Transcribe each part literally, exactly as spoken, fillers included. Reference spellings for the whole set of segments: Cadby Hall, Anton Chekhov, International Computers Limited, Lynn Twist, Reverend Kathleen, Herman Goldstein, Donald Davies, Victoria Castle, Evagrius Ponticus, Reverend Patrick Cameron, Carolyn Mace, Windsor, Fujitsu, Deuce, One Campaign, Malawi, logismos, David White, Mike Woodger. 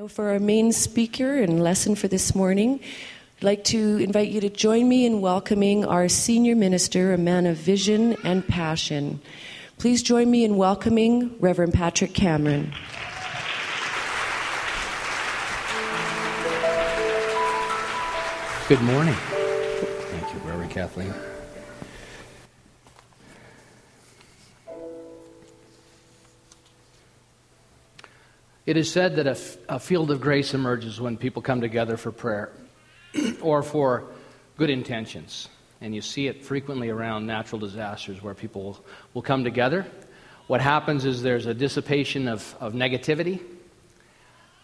Now for our main speaker and lesson for this morning, I'd like to invite you to join me in welcoming our senior minister, a man of vision and passion. Please join me in welcoming Reverend Patrick Cameron. Good morning. Thank you, Reverend Kathleen. It is said that a, f- a field of grace emerges when people come together for prayer or for good intentions. And you see it frequently around natural disasters where people will come together. What happens is there's a dissipation of, of negativity.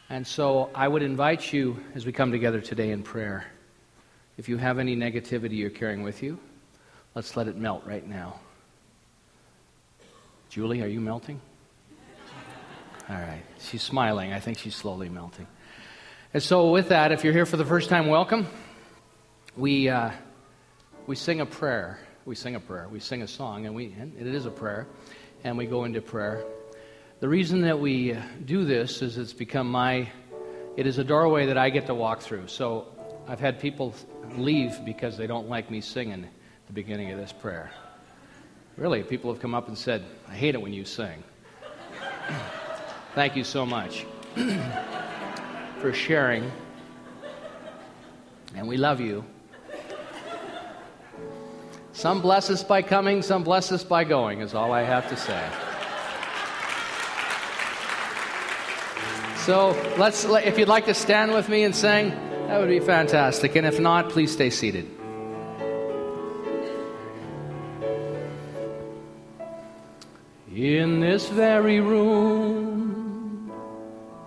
And so I would invite you, as we come together today in prayer, if you have any negativity you're carrying with you, let's let it melt right now. Julie, are you melting? All right. She's smiling. I think she's slowly melting. And so with that, if you're here for the first time, welcome. We uh, we sing a prayer. We sing a prayer. We sing a song, and we and it is a prayer, and we go into prayer. The reason that we do this is it's become my, it is a doorway that I get to walk through. So I've had people leave because they don't like me singing at the beginning of this prayer. Really, people have come up and said, I hate it when you sing. Thank you so much for sharing, and we love you. Some bless us by coming, some bless us by going, is all I have to say. So let's, if you'd like to stand with me and sing, that would be fantastic, and if not, please stay seated. In this very room,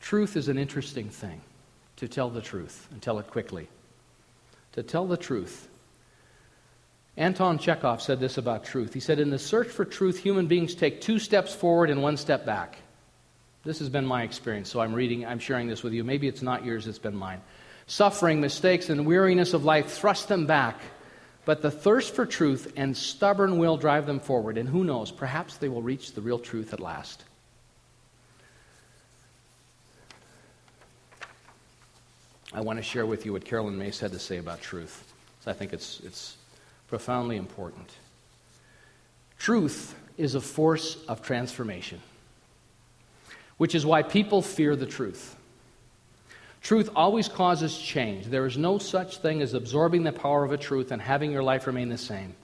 truth is an interesting thing, to tell the truth and tell it quickly. To tell the truth. Anton Chekhov said this about truth. He said, "In the search for truth, human beings take two steps forward and one step back." This has been my experience, so I'm reading, I'm sharing this with you. Maybe it's not yours, it's been mine. Suffering, mistakes, and weariness of life thrust them back, but the thirst for truth and stubborn will drive them forward, and who knows, perhaps they will reach the real truth at last. I want to share with you what Carolyn Mace had to say about truth. So I think it's it's profoundly important. Truth is a force of transformation, which is why people fear the truth. Truth always causes change. There is no such thing as absorbing the power of a truth and having your life remain the same.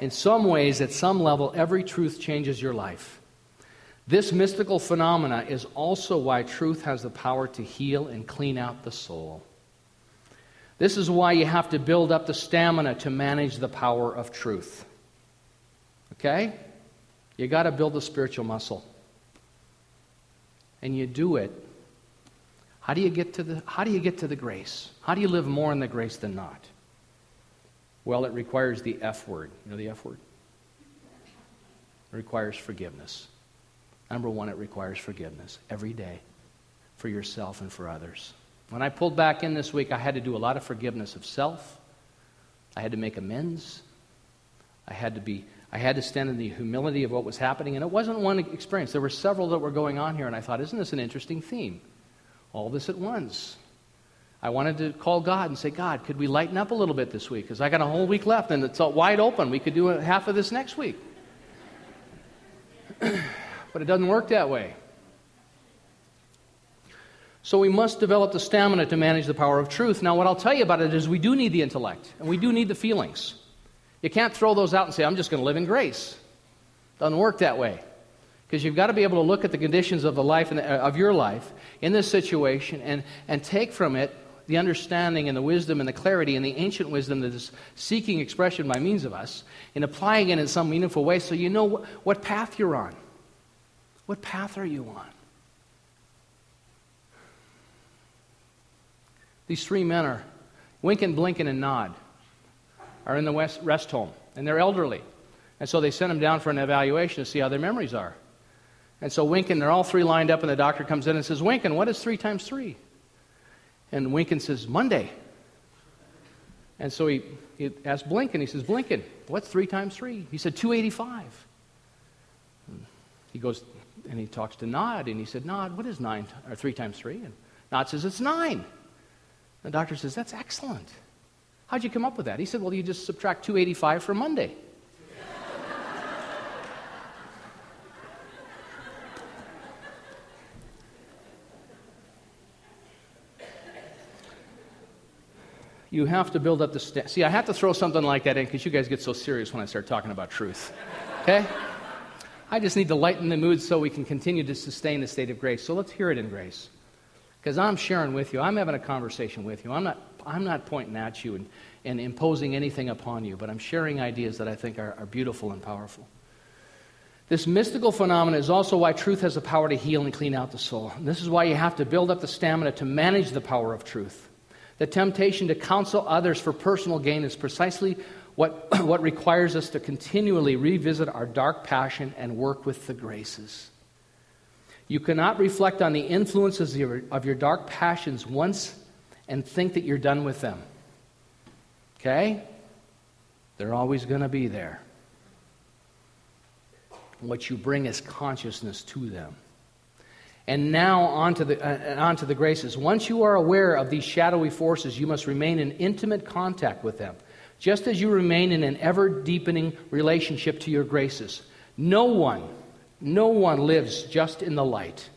In some ways, at some level, every truth changes your life. This mystical phenomena is also why truth has the power to heal and clean out the soul. This is why you have to build up the stamina to manage the power of truth. Okay? You got to build the spiritual muscle. And you do it. How do you get to the how do you get to the grace? How do you live more in the grace than not? Well, it requires the F word. You know the F word? It requires forgiveness. Number one, it requires forgiveness every day for yourself and for others. When I pulled back in this week, I had to do a lot of forgiveness of self. I had to make amends. I had to be I had to stand in the humility of what was happening, and it wasn't one experience. There were several that were going on here, and I thought, isn't this an interesting theme? All this at once. I wanted to call God and say, God, could we lighten up a little bit this week? Because I got a whole week left, and it's all wide open. We could do half of this next week. But it doesn't work that way. So we must develop the stamina to manage the power of truth. Now, what I'll tell you about it is we do need the intellect, and we do need the feelings. You can't throw those out and say, I'm just going to live in grace. Doesn't work that way. Because you've got to be able to look at the conditions of the life and the, of your life in this situation and, and take from it the understanding and the wisdom and the clarity and the ancient wisdom that is seeking expression by means of us and applying it in some meaningful way so you know wh- what path you're on. What path are you on? These three men are winking, blinking, and nod. Are in the west, rest home, and they're elderly. And so they send them down for an evaluation to see how their memories are. And so Winkin, they're all three lined up, and the doctor comes in and says, Winkin, what is three times three? And Winkin says, Monday. And so he, he asks Blinkin, he says, Blinkin, what's three times three? He said, two eighty-five. And he goes, and he talks to Nod, and he said, Nod, what is nine, or three times three? And Nod says, it's nine. And the doctor says, that's excellent. How'd you come up with that? He said, well, you just subtract two eighty-five from Monday. You have to build up the... St- See, I have to throw something like that in because you guys get so serious when I start talking about truth. Okay? I just need to lighten the mood so we can continue to sustain the state of grace. So let's hear it in grace. Because I'm sharing with you. I'm having a conversation with you. I'm not... I'm not pointing at you and, and imposing anything upon you, but I'm sharing ideas that I think are, are beautiful and powerful. This mystical phenomenon is also why truth has the power to heal and clean out the soul. And this is why you have to build up the stamina to manage the power of truth. The temptation to counsel others for personal gain is precisely what, what requires us to continually revisit our dark passion and work with the graces. You cannot reflect on the influences of your, of your dark passions once and think that you're done with them. Okay? They're always going to be there. What you bring is consciousness to them. And now onto the uh, onto the graces. Once you are aware of these shadowy forces, you must remain in intimate contact with them, just as you remain in an ever-deepening relationship to your graces. No one, no one lives just in the light,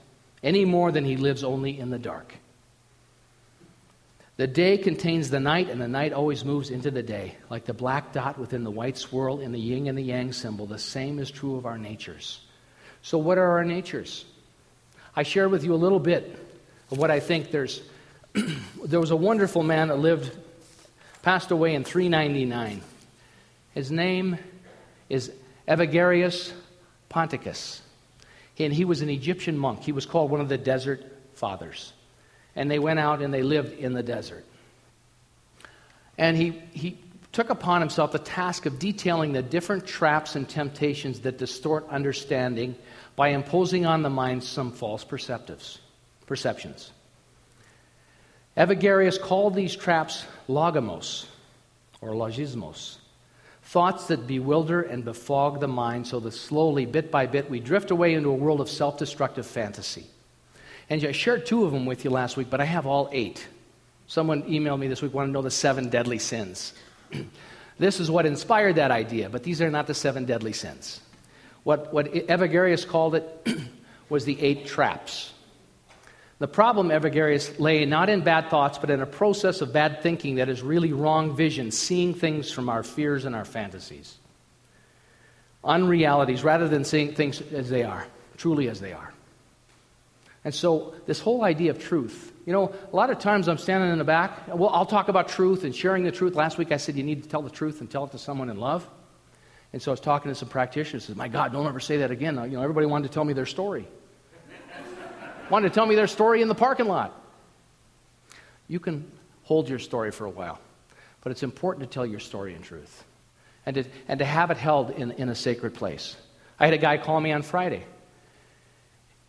any more than he lives only in the dark. The day contains the night, and the night always moves into the day. Like the black dot within the white swirl in the yin and the yang symbol, the same is true of our natures. So what are our natures? I share with you a little bit of what I think there's There was a wonderful man that lived, passed away in three ninety-nine. His name is Evagrius Ponticus. And he was an Egyptian monk. He was called one of the desert fathers. And they went out and they lived in the desert. And he, he took upon himself the task of detailing the different traps and temptations that distort understanding by imposing on the mind some false perceptives, perceptions. Evagrius called these traps logomos, or logismos, thoughts that bewilder and befog the mind so that slowly, bit by bit, we drift away into a world of self-destructive fantasy. And I shared two of them with you last week, but I have all eight. Someone emailed me this week, wanted to know the seven deadly sins. This is what inspired that idea, but these are not the seven deadly sins. What, what Evagrius called it was the eight traps. The problem, Evagrius, lay not in bad thoughts, but in a process of bad thinking that is really wrong vision, seeing things from our fears and our fantasies. Unrealities, rather than seeing things as they are, truly as they are. And so, this whole idea of truth, you know, a lot of times I'm standing in the back, well, I'll talk about truth and sharing the truth. Last week I said you need to tell the truth and tell it to someone in love. And so I was talking to some practitioners, says, my God, don't ever say that again. You know, everybody wanted to tell me their story. Wanted to tell me their story in the parking lot. You can hold your story for a while, but it's important to tell your story in truth and to, and to have it held in, in a sacred place. I had a guy call me on Friday,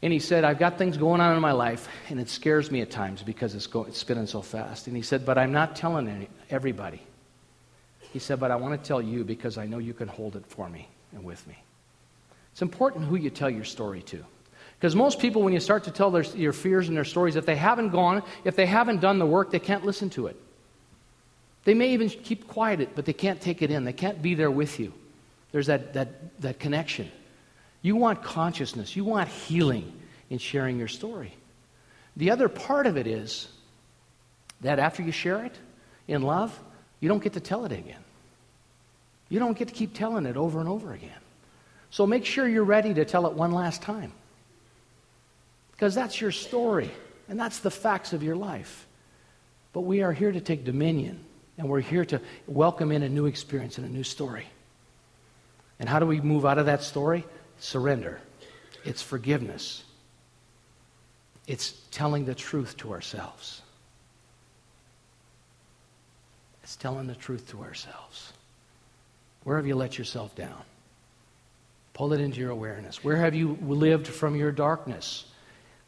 and he said, I've got things going on in my life, and it scares me at times because it's, go, it's spinning so fast. And he said, but I'm not telling any, everybody. He said, but I want to tell you because I know you can hold it for me and with me. It's important who you tell your story to. Because most people, when you start to tell their, your fears and their stories, if they haven't gone, if they haven't done the work, they can't listen to it. They may even keep quiet it, but they can't take it in. They can't be there with you. There's that that that connection. You want consciousness. You want healing in sharing your story. The other part of it is that after you share it in love, you don't get to tell it again. You don't get to keep telling it over and over again. So make sure you're ready to tell it one last time. Because that's your story, and that's the facts of your life. But we are here to take dominion, and we're here to welcome in a new experience and a new story. And how do we move out of that story? Surrender. It's forgiveness. It's telling the truth to ourselves. It's telling the truth to ourselves. Where have you let yourself down? Pull it into your awareness. Where have you lived from your darkness?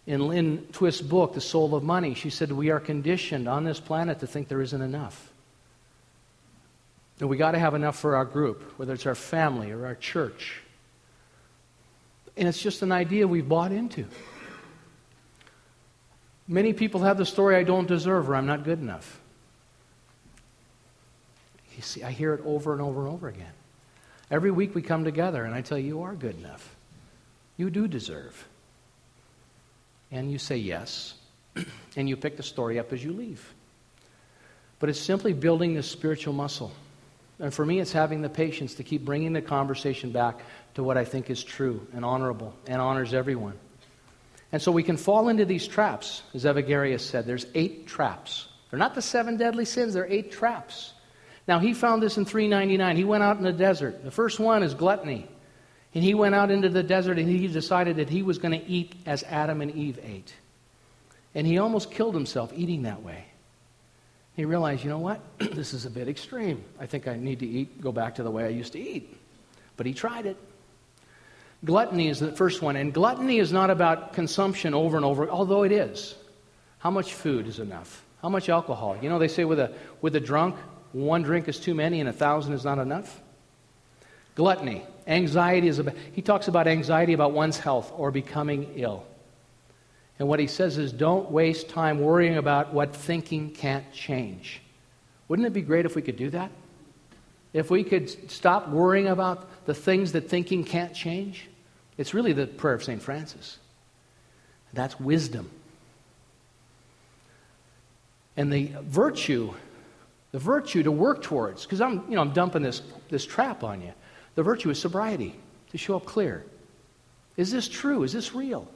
In Lynn Twist's book, The Soul of Money, she said, we are conditioned on this planet to think there isn't enough. And we got to have enough for our group, whether it's our family or our church. And it's just an idea we've bought into. Many people have the story, I don't deserve, or I'm not good enough. You see, I hear it over and over and over again. Every week we come together and I tell you, you are good enough. You do deserve. And you say yes, and you pick the story up as you leave. But it's simply building this spiritual muscle. And for me, it's having the patience to keep bringing the conversation back to what I think is true and honorable and honors everyone. And so we can fall into these traps, as Evagrius said. There's eight traps. They're not the seven deadly sins. They're eight traps. Now, he found this in three ninety-nine. He went out in the desert. The first one is gluttony. And he went out into the desert and he decided that he was going to eat as Adam and Eve ate. And he almost killed himself eating that way. He realized, you know what? This is a bit extreme. I think I need to eat, go back to the way I used to eat. But he tried it. Gluttony is the first one. And gluttony is not about consumption over and over, although it is. How much food is enough? How much alcohol? You know, they say with a with a drunk, one drink is too many and a thousand is not enough. Gluttony. Anxiety is about, he talks about anxiety about one's health or becoming ill. And what he says is don't waste time worrying about what thinking can't change. Wouldn't it be great if we could do that? If we could stop worrying about the things that thinking can't change? It's really the prayer of Saint Francis. That's wisdom. And the virtue, the virtue to work towards, because I'm, you know, I'm dumping this, this trap on you. The virtue is sobriety, to show up clear. Is this true? Is this real?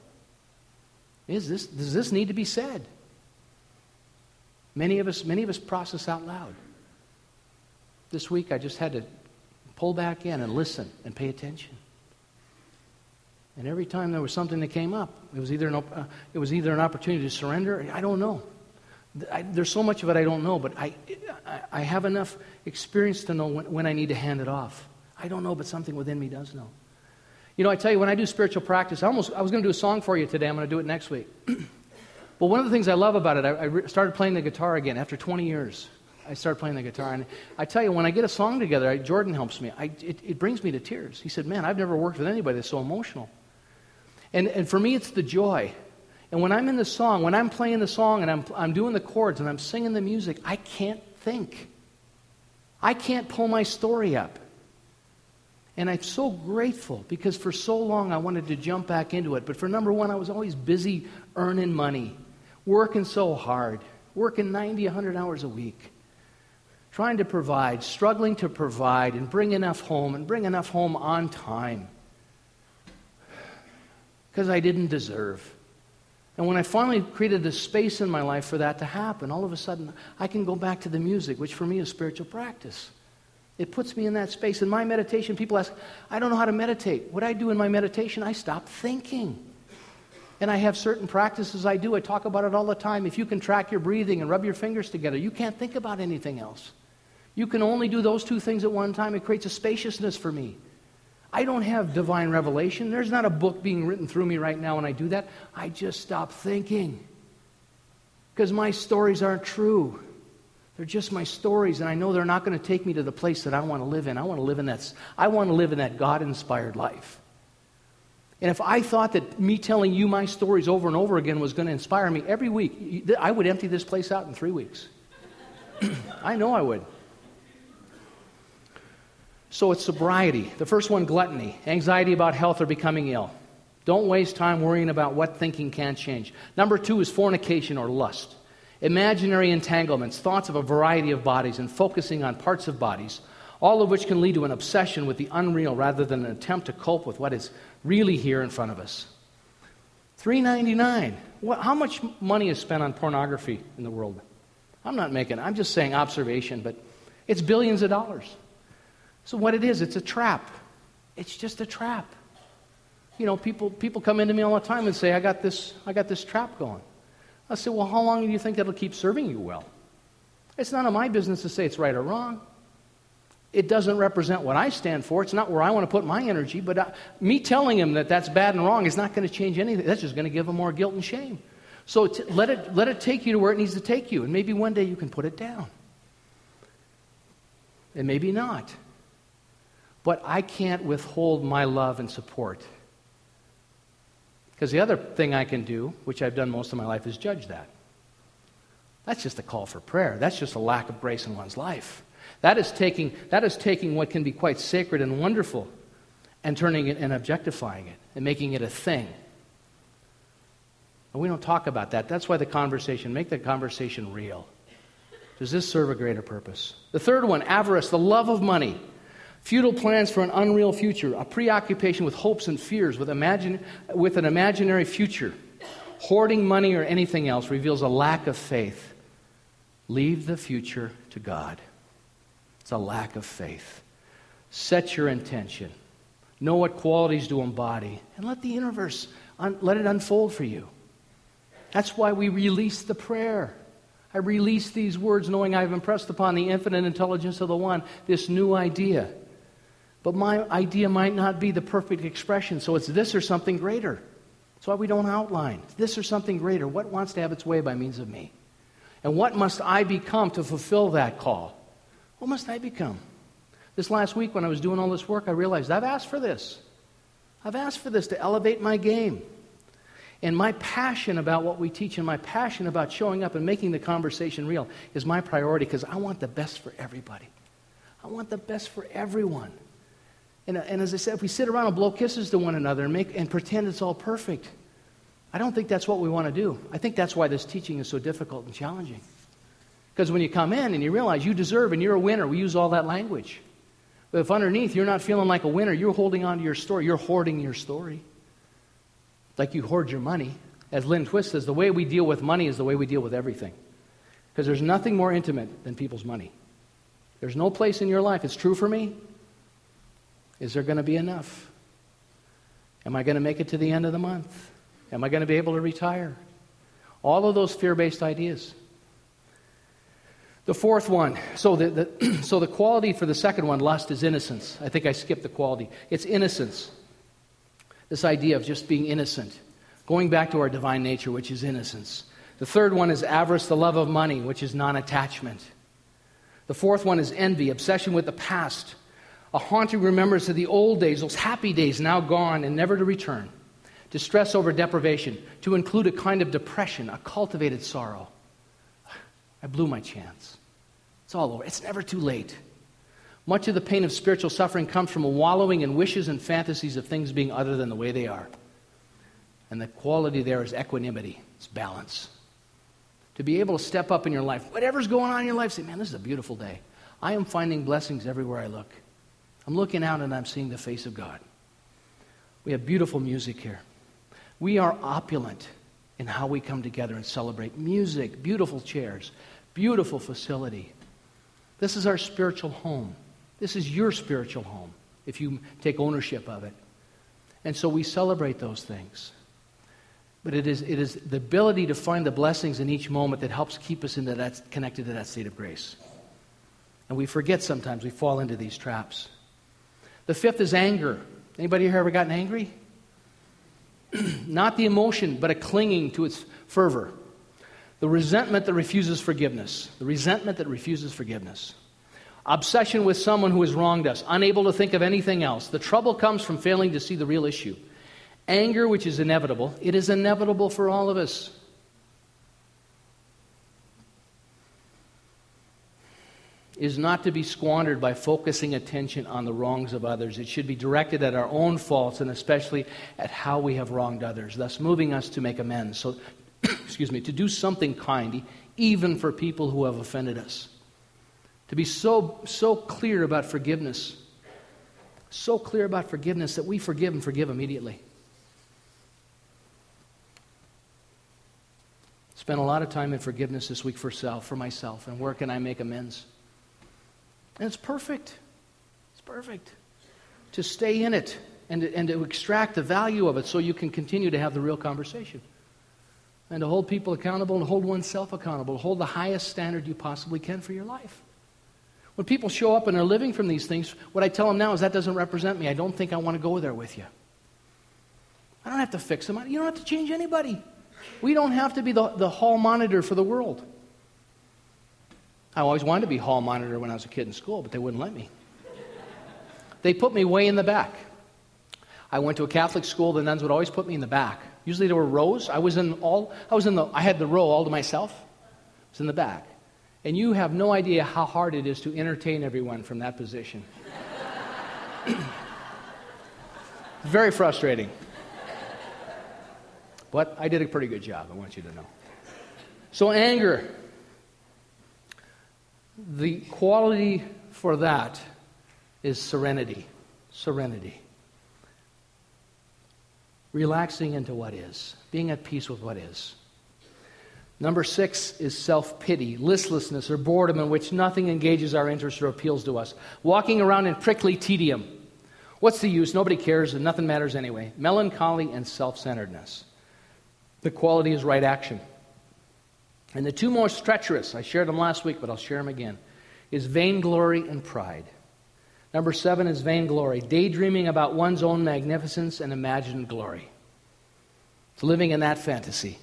Is this, does this need to be said? Many of us, many of us process out loud. This week I just had to pull back in and listen and pay attention. And every time there was something that came up, it was either an op- uh, it was either an opportunity to surrender. I don't know. I, there's so much of it I don't know, but I I, I have enough experience to know when, when I need to hand it off. I don't know, but something within me does know. You know, I tell you, when I do spiritual practice, I almost I was going to do a song for you today. I'm going to do it next week. But one of the things I love about it, I, I re- started playing the guitar again after twenty years. I started playing the guitar, and I tell you, when I get a song together, I, Jordan helps me. I, it, it brings me to tears. He said, "Man, I've never worked with anybody that's so emotional." And and for me, it's the joy. And when I'm in the song, when I'm playing the song and I'm I'm doing the chords and I'm singing the music, I can't think. I can't pull my story up. And I'm so grateful, because for so long I wanted to jump back into it. But for number one, I was always busy earning money, working so hard, working ninety, one hundred hours a week, trying to provide, struggling to provide and bring enough home and bring enough home on time. Because I didn't deserve. And when I finally created a space in my life for that to happen, all of a sudden I can go back to the music, which for me is spiritual practice. It puts me in that space. In my meditation, people ask, "I don't know how to meditate." What I do in my meditation, I stop thinking. And I have certain practices I do. I talk about it all the time. If you can track your breathing and rub your fingers together, you can't think about anything else. You can only do those two things at one time. It creates a spaciousness for me. I don't have divine revelation. There's not a book being written through me right now when I do that. I just stop thinking. Because my stories aren't true. They're just my stories, and I know they're not going to take me to the place that I want to live in. I want to live in that I want to live in that God-inspired life. And if I thought that me telling you my stories over and over again was going to inspire me every week, I would empty this place out in three weeks. I know I would. So it's sobriety. The first one, gluttony. Anxiety about health or becoming ill. Don't waste time worrying about what thinking can't change. Number two is fornication or lust. Imaginary entanglements, thoughts of a variety of bodies, and focusing on parts of bodies, all of which can lead to an obsession with the unreal rather than an attempt to cope with what is really here in front of us. three dollars and ninety-nine cents. What, how much money is spent on pornography in the world? I'm not making it. I'm just saying observation, but it's billions of dollars. So what it is, it's a trap. It's just a trap. You know, people people come into me all the time and say, I got this, I got this trap going. I say, well, how long do you think that'll keep serving you well? It's none of my business to say it's right or wrong. It doesn't represent what I stand for. It's not where I want to put my energy, but I, me telling him that that's bad and wrong is not going to change anything. That's just going to give him more guilt and shame. So t- let it let it take you to where it needs to take you, and maybe one day you can put it down. And maybe not. But I can't withhold my love and support. Because the other thing I can do, which I've done most of my life, is judge that. That's just a call for prayer. That's just a lack of grace in one's life. That is taking, that is taking what can be quite sacred and wonderful and turning it and objectifying it and making it a thing. And we don't talk about that. That's why the conversation, make the conversation real. Does this serve a greater purpose? The third one, avarice, the love of money. Futile plans for an unreal future, a preoccupation with hopes and fears, with, imagine, with an imaginary future. Hoarding money or anything else reveals a lack of faith. Leave the future to God. It's a lack of faith. Set your intention. Know what qualities to embody, and let the universe, un- let it unfold for you. That's why we release the prayer. I release these words knowing I've impressed upon the infinite intelligence of the One this new idea. But my idea might not be the perfect expression, so it's this or something greater. That's why we don't outline. It's this or something greater. What wants to have its way by means of me? And what must I become to fulfill that call? What must I become? This last week when I was doing all this work, I realized I've asked for this. I've asked for this to elevate my game. And my passion about what we teach and my passion about showing up and making the conversation real is my priority, because I want the best for everybody. I want the best for everyone. And, and as I said, if we sit around and blow kisses to one another and make and pretend it's all perfect, I don't think that's what we want to do. I think that's why this teaching is so difficult and challenging. Because when you come in and you realize you deserve and you're a winner, we use all that language. But if underneath you're not feeling like a winner, you're holding on to your story, you're hoarding your story. Like you hoard your money. As Lynn Twist says, the way we deal with money is the way we deal with everything. Because there's nothing more intimate than people's money. There's no place in your life. It's true for me. Is there going to be enough? Am I going to make it to the end of the month? Am I going to be able to retire? All of those fear-based ideas. The fourth one, so the, the so the quality for the second one, lust, is innocence. I think I skipped the quality. It's innocence. This idea of just being innocent. Going back to our divine nature, which is innocence. The third one is avarice, the love of money, which is non-attachment. The fourth one is envy, obsession with the past. A haunting remembrance of the old days, those happy days now gone and never to return. Distress over deprivation, to include a kind of depression, a cultivated sorrow. I blew my chance. It's all over. It's never too late. Much of the pain of spiritual suffering comes from a wallowing in wishes and fantasies of things being other than the way they are. And the quality there is equanimity. It's balance. To be able to step up in your life, whatever's going on in your life, say, man, this is a beautiful day. I am finding blessings everywhere I look. I'm looking out and I'm seeing the face of God. We have beautiful music here. We are opulent in how we come together and celebrate. Music, beautiful chairs, beautiful facility. This is our spiritual home. This is your spiritual home, if you take ownership of it. And so we celebrate those things. But it is it is the ability to find the blessings in each moment that helps keep us into that, connected to that state of grace. And we forget sometimes, we fall into these traps. The fifth is anger. Anybody here ever gotten angry? Not the emotion, but a clinging to its fervor. The resentment that refuses forgiveness. The resentment that refuses forgiveness. Obsession with someone who has wronged us, unable to think of anything else. The trouble comes from failing to see the real issue. Anger, which is inevitable. It is inevitable for all of us. Is not to be squandered by focusing attention on the wrongs of others. It should be directed at our own faults and especially at how we have wronged others, thus moving us to make amends. So, excuse me, to do something kind, even for people who have offended us. To be so so clear about forgiveness, so clear about forgiveness that we forgive and forgive immediately. Spent a lot of time in forgiveness this week for self, for myself, and where can I make amends? And it's perfect. It's perfect. To stay in it and, and to extract the value of it so you can continue to have the real conversation. And to hold people accountable and hold oneself accountable. Hold the highest standard you possibly can for your life. When people show up and are living from these things, what I tell them now is that doesn't represent me. I don't think I want to go there with you. I don't have to fix them. You don't have to change anybody. We don't have to be the, the hall monitor for the world. I always wanted to be hall monitor when I was a kid in school, but they wouldn't let me. They put me way in the back. I went to a Catholic school. The nuns would always put me in the back. Usually there were rows. I was in all. I was in the. I had the row all to myself. I was in the back, and you have no idea how hard it is to entertain everyone from that position. Very frustrating. But I did a pretty good job. I want you to know. So anger. The quality for that is serenity. Serenity. Relaxing into what is. Being at peace with what is. Number six is self-pity, listlessness or boredom in which nothing engages our interest or appeals to us. Walking around in prickly tedium. What's the use? Nobody cares and nothing matters anyway. Melancholy and self-centeredness. The quality is right action. And the two most treacherous, I shared them last week, but I'll share them again, is vainglory and pride. Number seven is vainglory, daydreaming about one's own magnificence and imagined glory. It's living in that fantasy.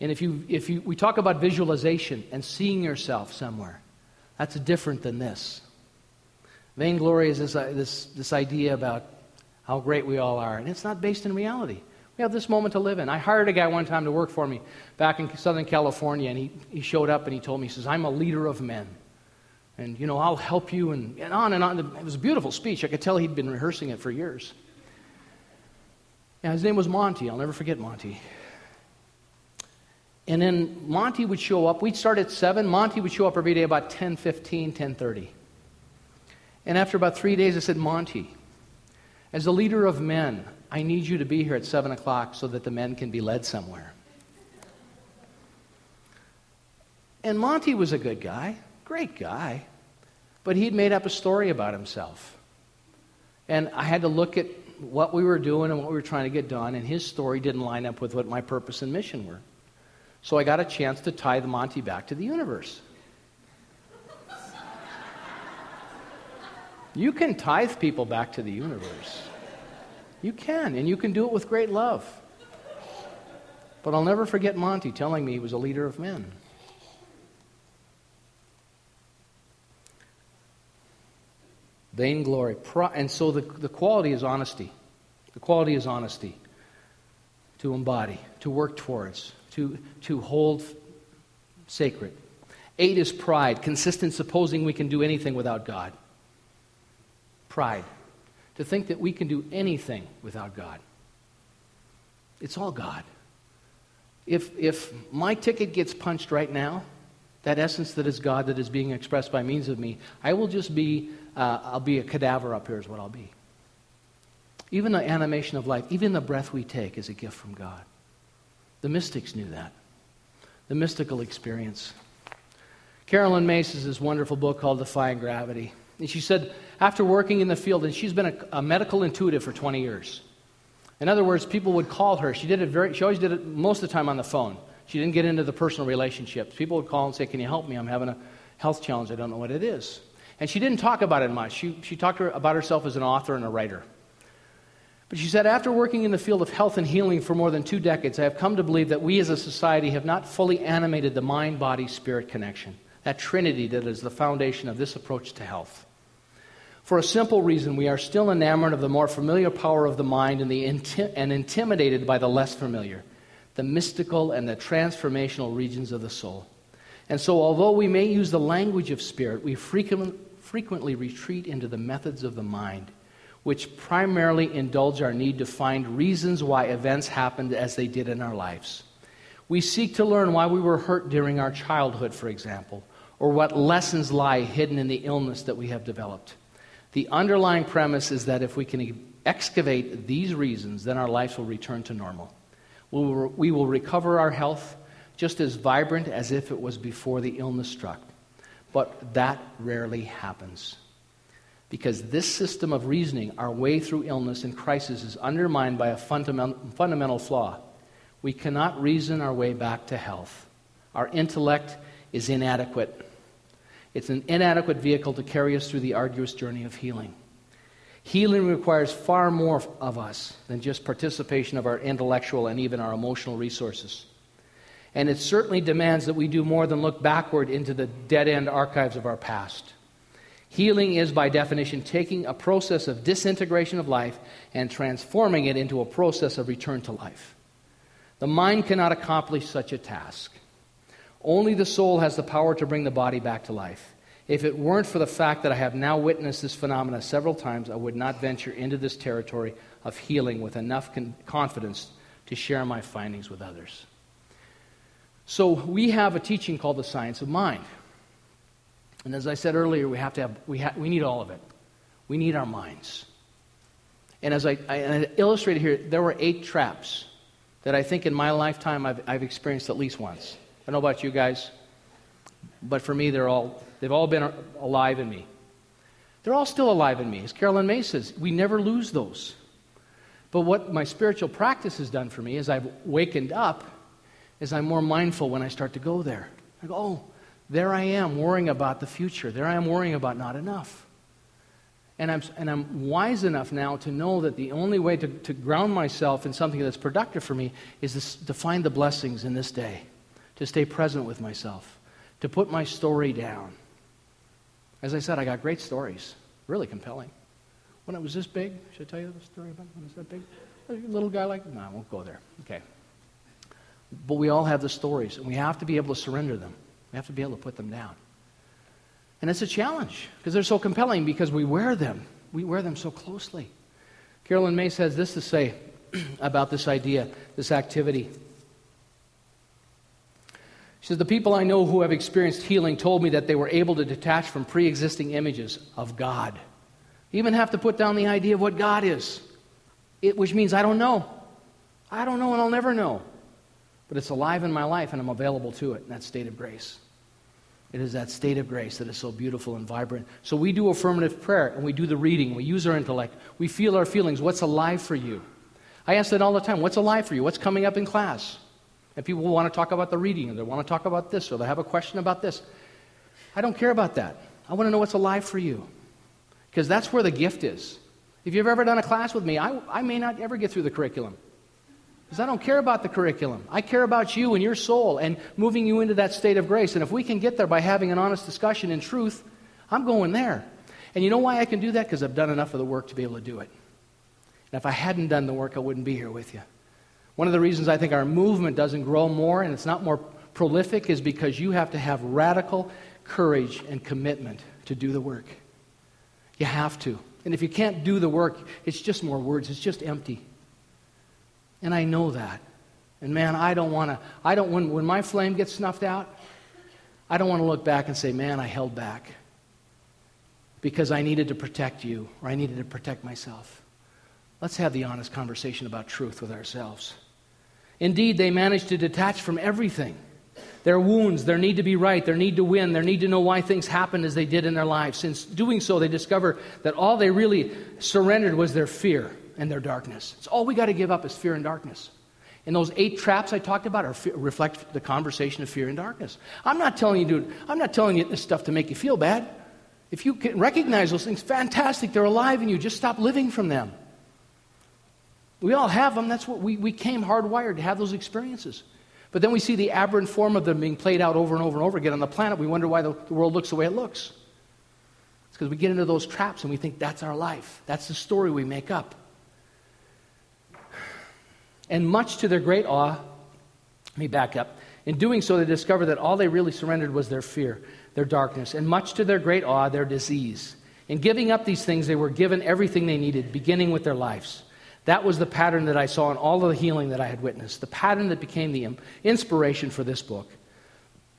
And if you, if you, we talk about visualization and seeing yourself somewhere, that's different than this. Vainglory is this, this, this idea about how great we all are, and it's not based in reality. We have this moment to live in. I hired a guy one time to work for me back in Southern California, and he, he showed up and he told me, he says, I'm a leader of men. And, you know, I'll help you, and, and on and on. It was a beautiful speech. I could tell he'd been rehearsing it for years. And his name was Monty. I'll never forget Monty. And then Monty would show up. We'd start at seven. Monty would show up every day about ten fifteen, ten thirty. And after about three days, I said, Monty, as a leader of men, I need you to be here at seven o'clock so that the men can be led somewhere. And Monty was a good guy, great guy, but he'd made up a story about himself. And I had to look at what we were doing and what we were trying to get done, and his story didn't line up with what my purpose and mission were. So I got a chance to tie the Monty back to the universe. You can tithe people back to the universe. You can, and you can do it with great love. But I'll never forget Monty telling me he was a leader of men. Vainglory. And so the, the quality is honesty. The quality is honesty. To embody, to work towards, to, to hold sacred. Eight is pride. Consistent supposing we can do anything without God. Pride. To think that we can do anything without God. It's all God. If if my ticket gets punched right now, that essence that is God that is being expressed by means of me, I will just be, uh, I'll be a cadaver up here is what I'll be. Even the animation of life, even the breath we take is a gift from God. The mystics knew that. The mystical experience. Caroline Mace has this wonderful book called Defying Gravity. And she said, after working in the field, and she's been a, a medical intuitive for twenty years. In other words, people would call her. She did it very. She always did it most of the time on the phone. She didn't get into the personal relationships. People would call and say, "Can you help me? I'm having a health challenge. I don't know what it is." And she didn't talk about it much. She she talked about herself as an author and a writer. But she said, after working in the field of health and healing for more than two decades, I have come to believe that we as a society have not fully animated the mind-body-spirit connection, that trinity that is the foundation of this approach to health. For a simple reason, we are still enamored of the more familiar power of the mind and, the inti- and intimidated by the less familiar, the mystical and the transformational regions of the soul. And so although we may use the language of spirit, we frequent- frequently retreat into the methods of the mind, which primarily indulge our need to find reasons why events happened as they did in our lives. We seek to learn why we were hurt during our childhood, for example, or what lessons lie hidden in the illness that we have developed. The underlying premise is that if we can excavate these reasons, then our lives will return to normal. We will, re- we will recover our health just as vibrant as if it was before the illness struck. But that rarely happens. Because this system of reasoning, our way through illness and crisis, is undermined by a fundament- fundamental flaw. We cannot reason our way back to health. Our intellect is inadequate. It's an inadequate vehicle to carry us through the arduous journey of healing. Healing requires far more of us than just participation of our intellectual and even our emotional resources. And it certainly demands that we do more than look backward into the dead-end archives of our past. Healing is, by definition, taking a process of disintegration of life and transforming it into a process of return to life. The mind cannot accomplish such a task. Only the soul has the power to bring the body back to life. If it weren't for the fact that I have now witnessed this phenomena several times, I would not venture into this territory of healing with enough con- confidence to share my findings with others. So we have a teaching called the science of mind. And as I said earlier, we have to have we ha- we need all of it. We need our minds. And as I, I, and I illustrated here, there were eight traps that I think in my lifetime I've, I've experienced at least once. I don't know about you guys, but for me, they're all, they've all been alive in me. They're all still alive in me. As Carolyn Mace says, we never lose those. But what my spiritual practice has done for me as I've wakened up is I'm more mindful when I start to go there. I go, oh, there I am worrying about the future. There I am worrying about not enough. And I'm, and I'm wise enough now to know that the only way to, to ground myself in something that's productive for me is this, to find the blessings in this day. To stay present with myself, to put my story down. As I said, I got great stories, really compelling. When it was this big, should I tell you the story about when it was that big? A little guy like, no, I won't go there. Okay. But we all have the stories, and we have to be able to surrender them. We have to be able to put them down. And it's a challenge, because they're so compelling, because we wear them. We wear them so closely. Carolyn Mace has this to say about this idea, this activity. She says, the people I know who have experienced healing told me that they were able to detach from pre-existing images of God. You even have to put down the idea of what God is, it, which means I don't know. I don't know and I'll never know. But it's alive in my life and I'm available to it in that state of grace. It is that state of grace that is so beautiful and vibrant. So we do affirmative prayer, and we do the reading. We use our intellect. We feel our feelings. What's alive for you? I ask that all the time. What's alive for you? What's coming up in class? And people want to talk about the reading, or they want to talk about this, or they have a question about this. I don't care about that. I want to know what's alive for you, because that's where the gift is. If you've ever done a class with me, I, I may not ever get through the curriculum, because I don't care about the curriculum. I care about you and your soul and moving you into that state of grace. And if we can get there by having an honest discussion in truth, I'm going there. And you know why I can do that? Because I've done enough of the work to be able to do it. And if I hadn't done the work, I wouldn't be here with you. One of the reasons I think our movement doesn't grow more and it's not more prolific is because you have to have radical courage and commitment to do the work. You have to. And if you can't do the work, it's just more words. It's just empty. And I know that. And man, I don't want to, I don't, when, when my flame gets snuffed out, I don't want to look back and say, man, I held back because I needed to protect you or I needed to protect myself. Let's have the honest conversation about truth with ourselves. Indeed, they managed to detach from everything. Their wounds, their need to be right, their need to win, their need to know why things happened as they did in their lives. Since doing so, they discover that all they really surrendered was their fear and their darkness. It's all we got to give up is fear and darkness. And those eight traps I talked about are fe- reflect the conversation of fear and darkness. I'm not telling you, dude, I'm not telling you this stuff to make you feel bad. If you can recognize those things, fantastic, they're alive in you. Just stop living from them. We all have them. That's what we, we came hardwired to have those experiences. But then we see the aberrant form of them being played out over and over and over again on the planet. We wonder why the, the world looks the way it looks. It's because we get into those traps and we think that's our life. That's the story we make up. And much to their great awe, let me back up. In doing so, they discover that all they really surrendered was their fear, their darkness, and much to their great awe, their disease. In giving up these things, they were given everything they needed, beginning with their lives. That was the pattern that I saw in all of the healing that I had witnessed, the pattern that became the inspiration for this book.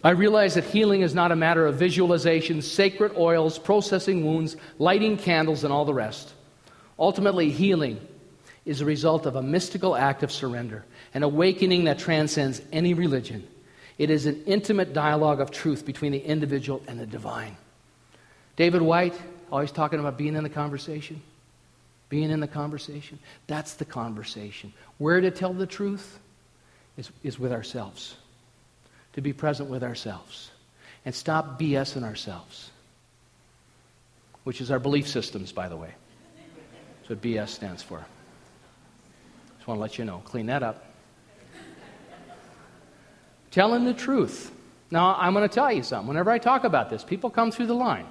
I realized that healing is not a matter of visualization, sacred oils, processing wounds, lighting candles, and all the rest. Ultimately, healing is a result of a mystical act of surrender, an awakening that transcends any religion. It is an intimate dialogue of truth between the individual and the divine. David White, always talking about being in the conversation. Being in the conversation. That's the conversation. Where to tell the truth is, is with ourselves. To be present with ourselves. And stop BSing ourselves. Which is our belief systems, by the way. That's what B S stands for. Just want to let you know. Clean that up. Telling the truth. Now, I'm going to tell you something. Whenever I talk about this, people come through the line.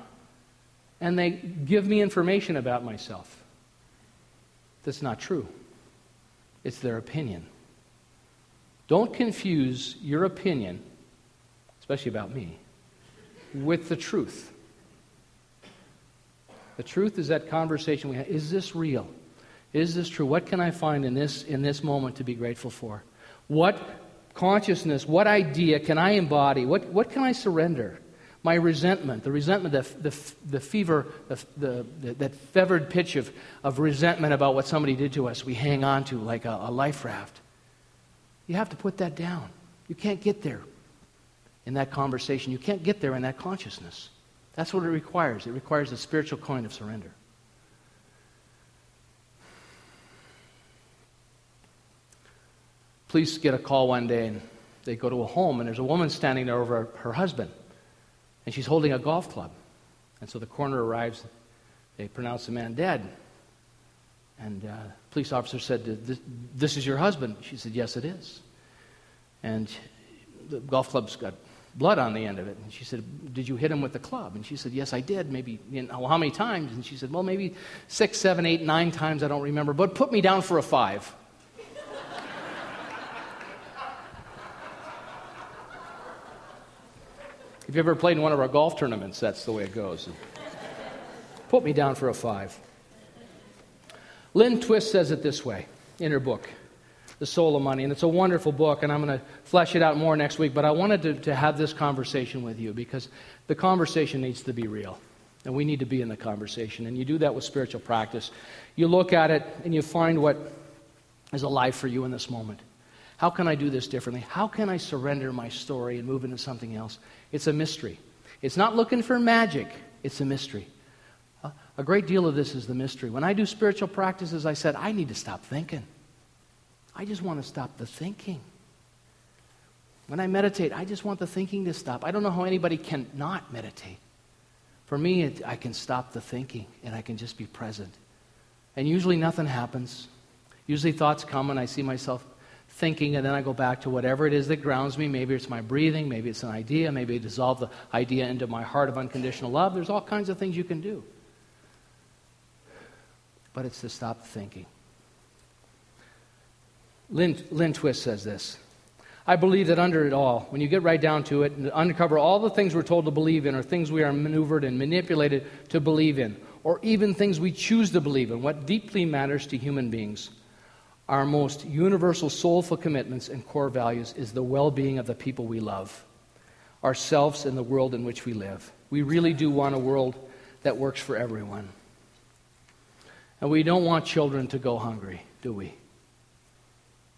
And they give me information about myself. That's not true. It's their opinion. Don't confuse your opinion, especially about me, with the truth. The truth is that conversation we have. Is this real? Is this true? What can I find in this in this moment to be grateful for? What consciousness, what idea can I embody? What what can I surrender? My resentment, the resentment, the the, the fever, the, the, the, that fevered pitch of, of resentment about what somebody did to us, we hang on to like a, a life raft. You have to put that down. You can't get there in that conversation. You can't get there in that consciousness. That's what it requires. It requires the spiritual coin of surrender. Police get a call one day, and they go to a home, and there's a woman standing there over her husband. And she's holding a golf club. And so the coroner arrives. They pronounce the man dead. And uh, the police officer said, this, this is your husband? She said, yes, it is. And the golf club's got blood on the end of it. And she said, did you hit him with the club? And she said, yes, I did. Maybe, you know, how many times? And she said, well, maybe six, seven, eight, nine times. I don't remember. But put me down for a five. If you ever played in one of our golf tournaments, that's the way it goes. Put me down for a five. Lynn Twist says it this way in her book, The Soul of Money. And it's a wonderful book, and I'm going to flesh it out more next week. But I wanted to, to have this conversation with you because the conversation needs to be real. And we need to be in the conversation. And you do that with spiritual practice. You look at it, and you find what is alive for you in this moment. How can I do this differently? How can I surrender my story and move into something else? It's a mystery. It's not looking for magic. It's a mystery. A great deal of this is the mystery. When I do spiritual practices, I said, I need to stop thinking. I just want to stop the thinking. When I meditate, I just want the thinking to stop. I don't know how anybody can not meditate. For me, it, I can stop the thinking, and I can just be present. And usually nothing happens. Usually thoughts come, and I see myself thinking, and then I go back to whatever it is that grounds me. Maybe it's my breathing. Maybe it's an idea. Maybe I dissolve the idea into my heart of unconditional love. There's all kinds of things you can do. But it's to stop thinking. Lynn, Lynn Twist says this. I believe that under it all, when you get right down to it, and uncover all the things we're told to believe in, or things we are maneuvered and manipulated to believe in, or even things we choose to believe in, what deeply matters to human beings, our most universal soulful commitments and core values, is the well-being of the people we love, ourselves, and the world in which we live. We really do want a world that works for everyone. And we don't want children to go hungry, do we?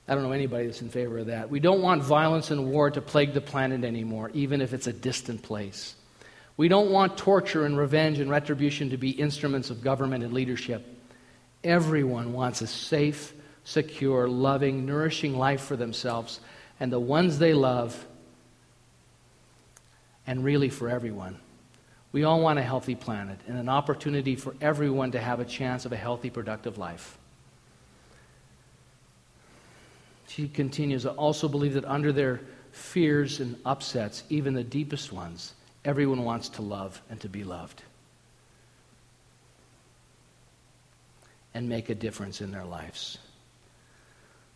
I don't know anybody that's in favor of that. We don't want violence and war to plague the planet anymore, even if it's a distant place. We don't want torture and revenge and retribution to be instruments of government and leadership. Everyone wants a safe, secure, loving, nourishing life for themselves and the ones they love, and really for everyone. We all want a healthy planet and an opportunity for everyone to have a chance of a healthy, productive life. She continues, I also believe that under their fears and upsets, even the deepest ones, everyone wants to love and to be loved and make a difference in their lives.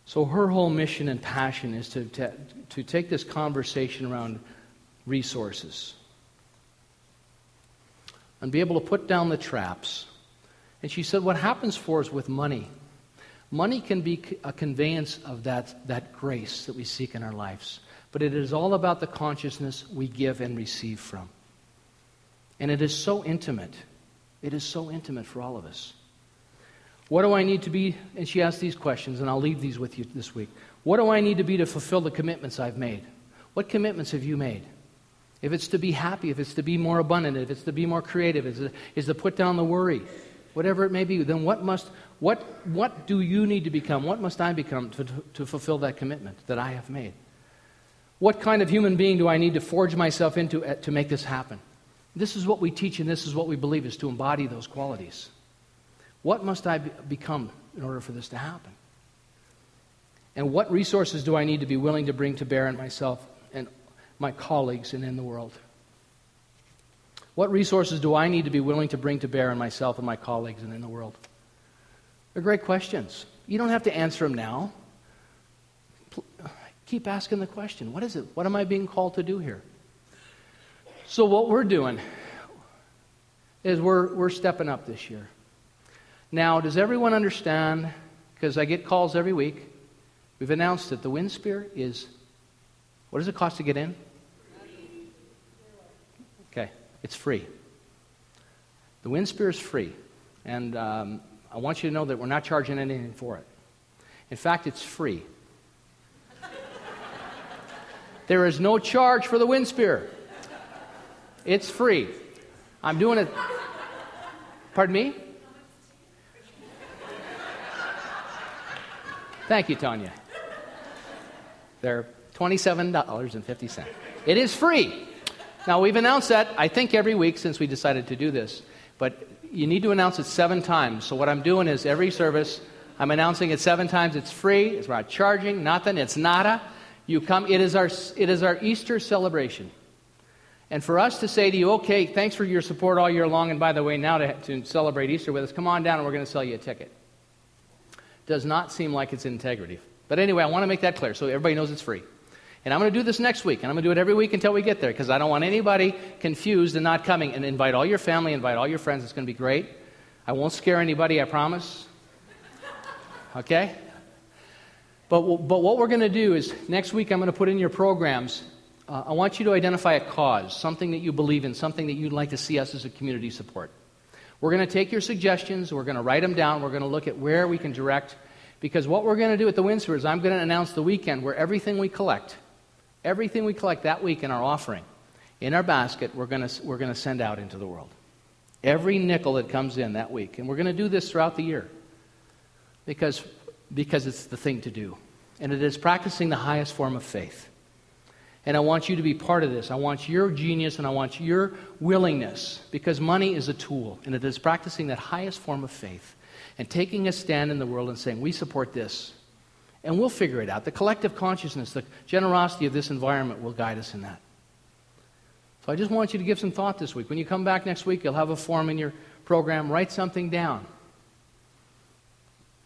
So her whole mission and passion is to, to, to take this conversation around resources and be able to put down the traps. And she said what happens for us with money, money can be a conveyance of that, that grace that we seek in our lives. But it is all about the consciousness we give and receive from. And it is so intimate. It is so intimate for all of us. What do I need to be? And she asked these questions, and I'll leave these with you this week. What do I need to be to fulfill the commitments I've made? What commitments have you made? If it's to be happy, if it's to be more abundant, if it's to be more creative, if it's to, is to put down the worry, whatever it may be, then what must, what, what do you need to become? What must I become to, to fulfill that commitment that I have made? What kind of human being do I need to forge myself into to make this happen? This is what we teach, and this is what we believe, is to embody those qualities. What must I be, become in order for this to happen? And what resources do I need to be willing to bring to bear in myself and my colleagues and in the world? What resources do I need to be willing to bring to bear in myself and my colleagues and in the world? They're great questions. You don't have to answer them now. Keep asking the question. What is it? What am I being called to do here? So what we're doing is we're we're stepping up this year. Now, does everyone understand? Because I get calls every week. We've announced that the WindSphere is, what does it cost to get in? Okay, it's free. The WindSphere is free. And um, I want you to know that we're not charging anything for it. In fact, it's free. There is no charge for the WindSphere. It's free. I'm doing it. Pardon me? Thank you, Tanya. They're twenty-seven dollars and fifty cents. It is free. Now, we've announced that, I think, every week since we decided to do this. But you need to announce it seven times. So what I'm doing is every service, I'm announcing it seven times. It's free. It's not charging, nothing. It's nada. You come, it is our it is our Easter celebration. And for us to say to you, okay, thanks for your support all year long, and by the way, now to, to celebrate Easter with us, come on down and we're going to sell you a ticket, does not seem like it's integrity. But anyway, I want to make that clear so everybody knows it's free. And I'm going to do this next week, and I'm going to do it every week until we get there, because I don't want anybody confused and not coming. And invite all your family, invite all your friends. It's going to be great. I won't scare anybody, I promise. Okay? But, but what we're going to do is next week I'm going to put in your programs, uh, I want you to identify a cause, something that you believe in, something that you'd like to see us as a community support. We're going to take your suggestions, we're going to write them down, we're going to look at where we can direct, because what we're going to do at the Windsor is I'm going to announce the weekend where everything we collect, everything we collect that week in our offering in our basket, we're going to we're going to send out into the world. Every nickel that comes in that week. And we're going to do this throughout the year because, because it's the thing to do. And it is practicing the highest form of faith. And I want you to be part of this. I want your genius and I want your willingness, because money is a tool. And it is practicing that highest form of faith and taking a stand in the world and saying, we support this. And we'll figure it out. The collective consciousness, the generosity of this environment will guide us in that. So I just want you to give some thought this week. When you come back next week, you'll have a form in your program. Write something down.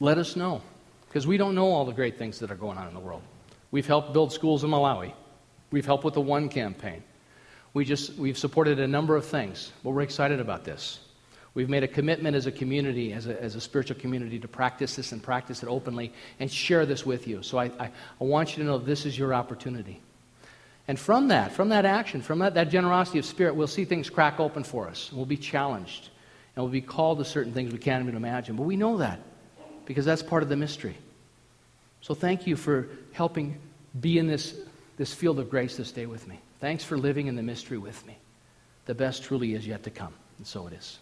Let us know, because we don't know all the great things that are going on in the world. We've helped build schools in Malawi. We've helped with the One Campaign. We just, we've supported a number of things, but we're excited about this. We've made a commitment as a community, as a, as a spiritual community, to practice this and practice it openly and share this with you. So I, I, I want you to know this is your opportunity. And from that, from that action, from that, that generosity of spirit, we'll see things crack open for us. We'll be challenged, and we'll be called to certain things we can't even imagine. But we know that, because that's part of the mystery. So thank you for helping be in this, this field of grace this day with me. Thanks for living in the mystery with me. The best truly is yet to come, and so it is.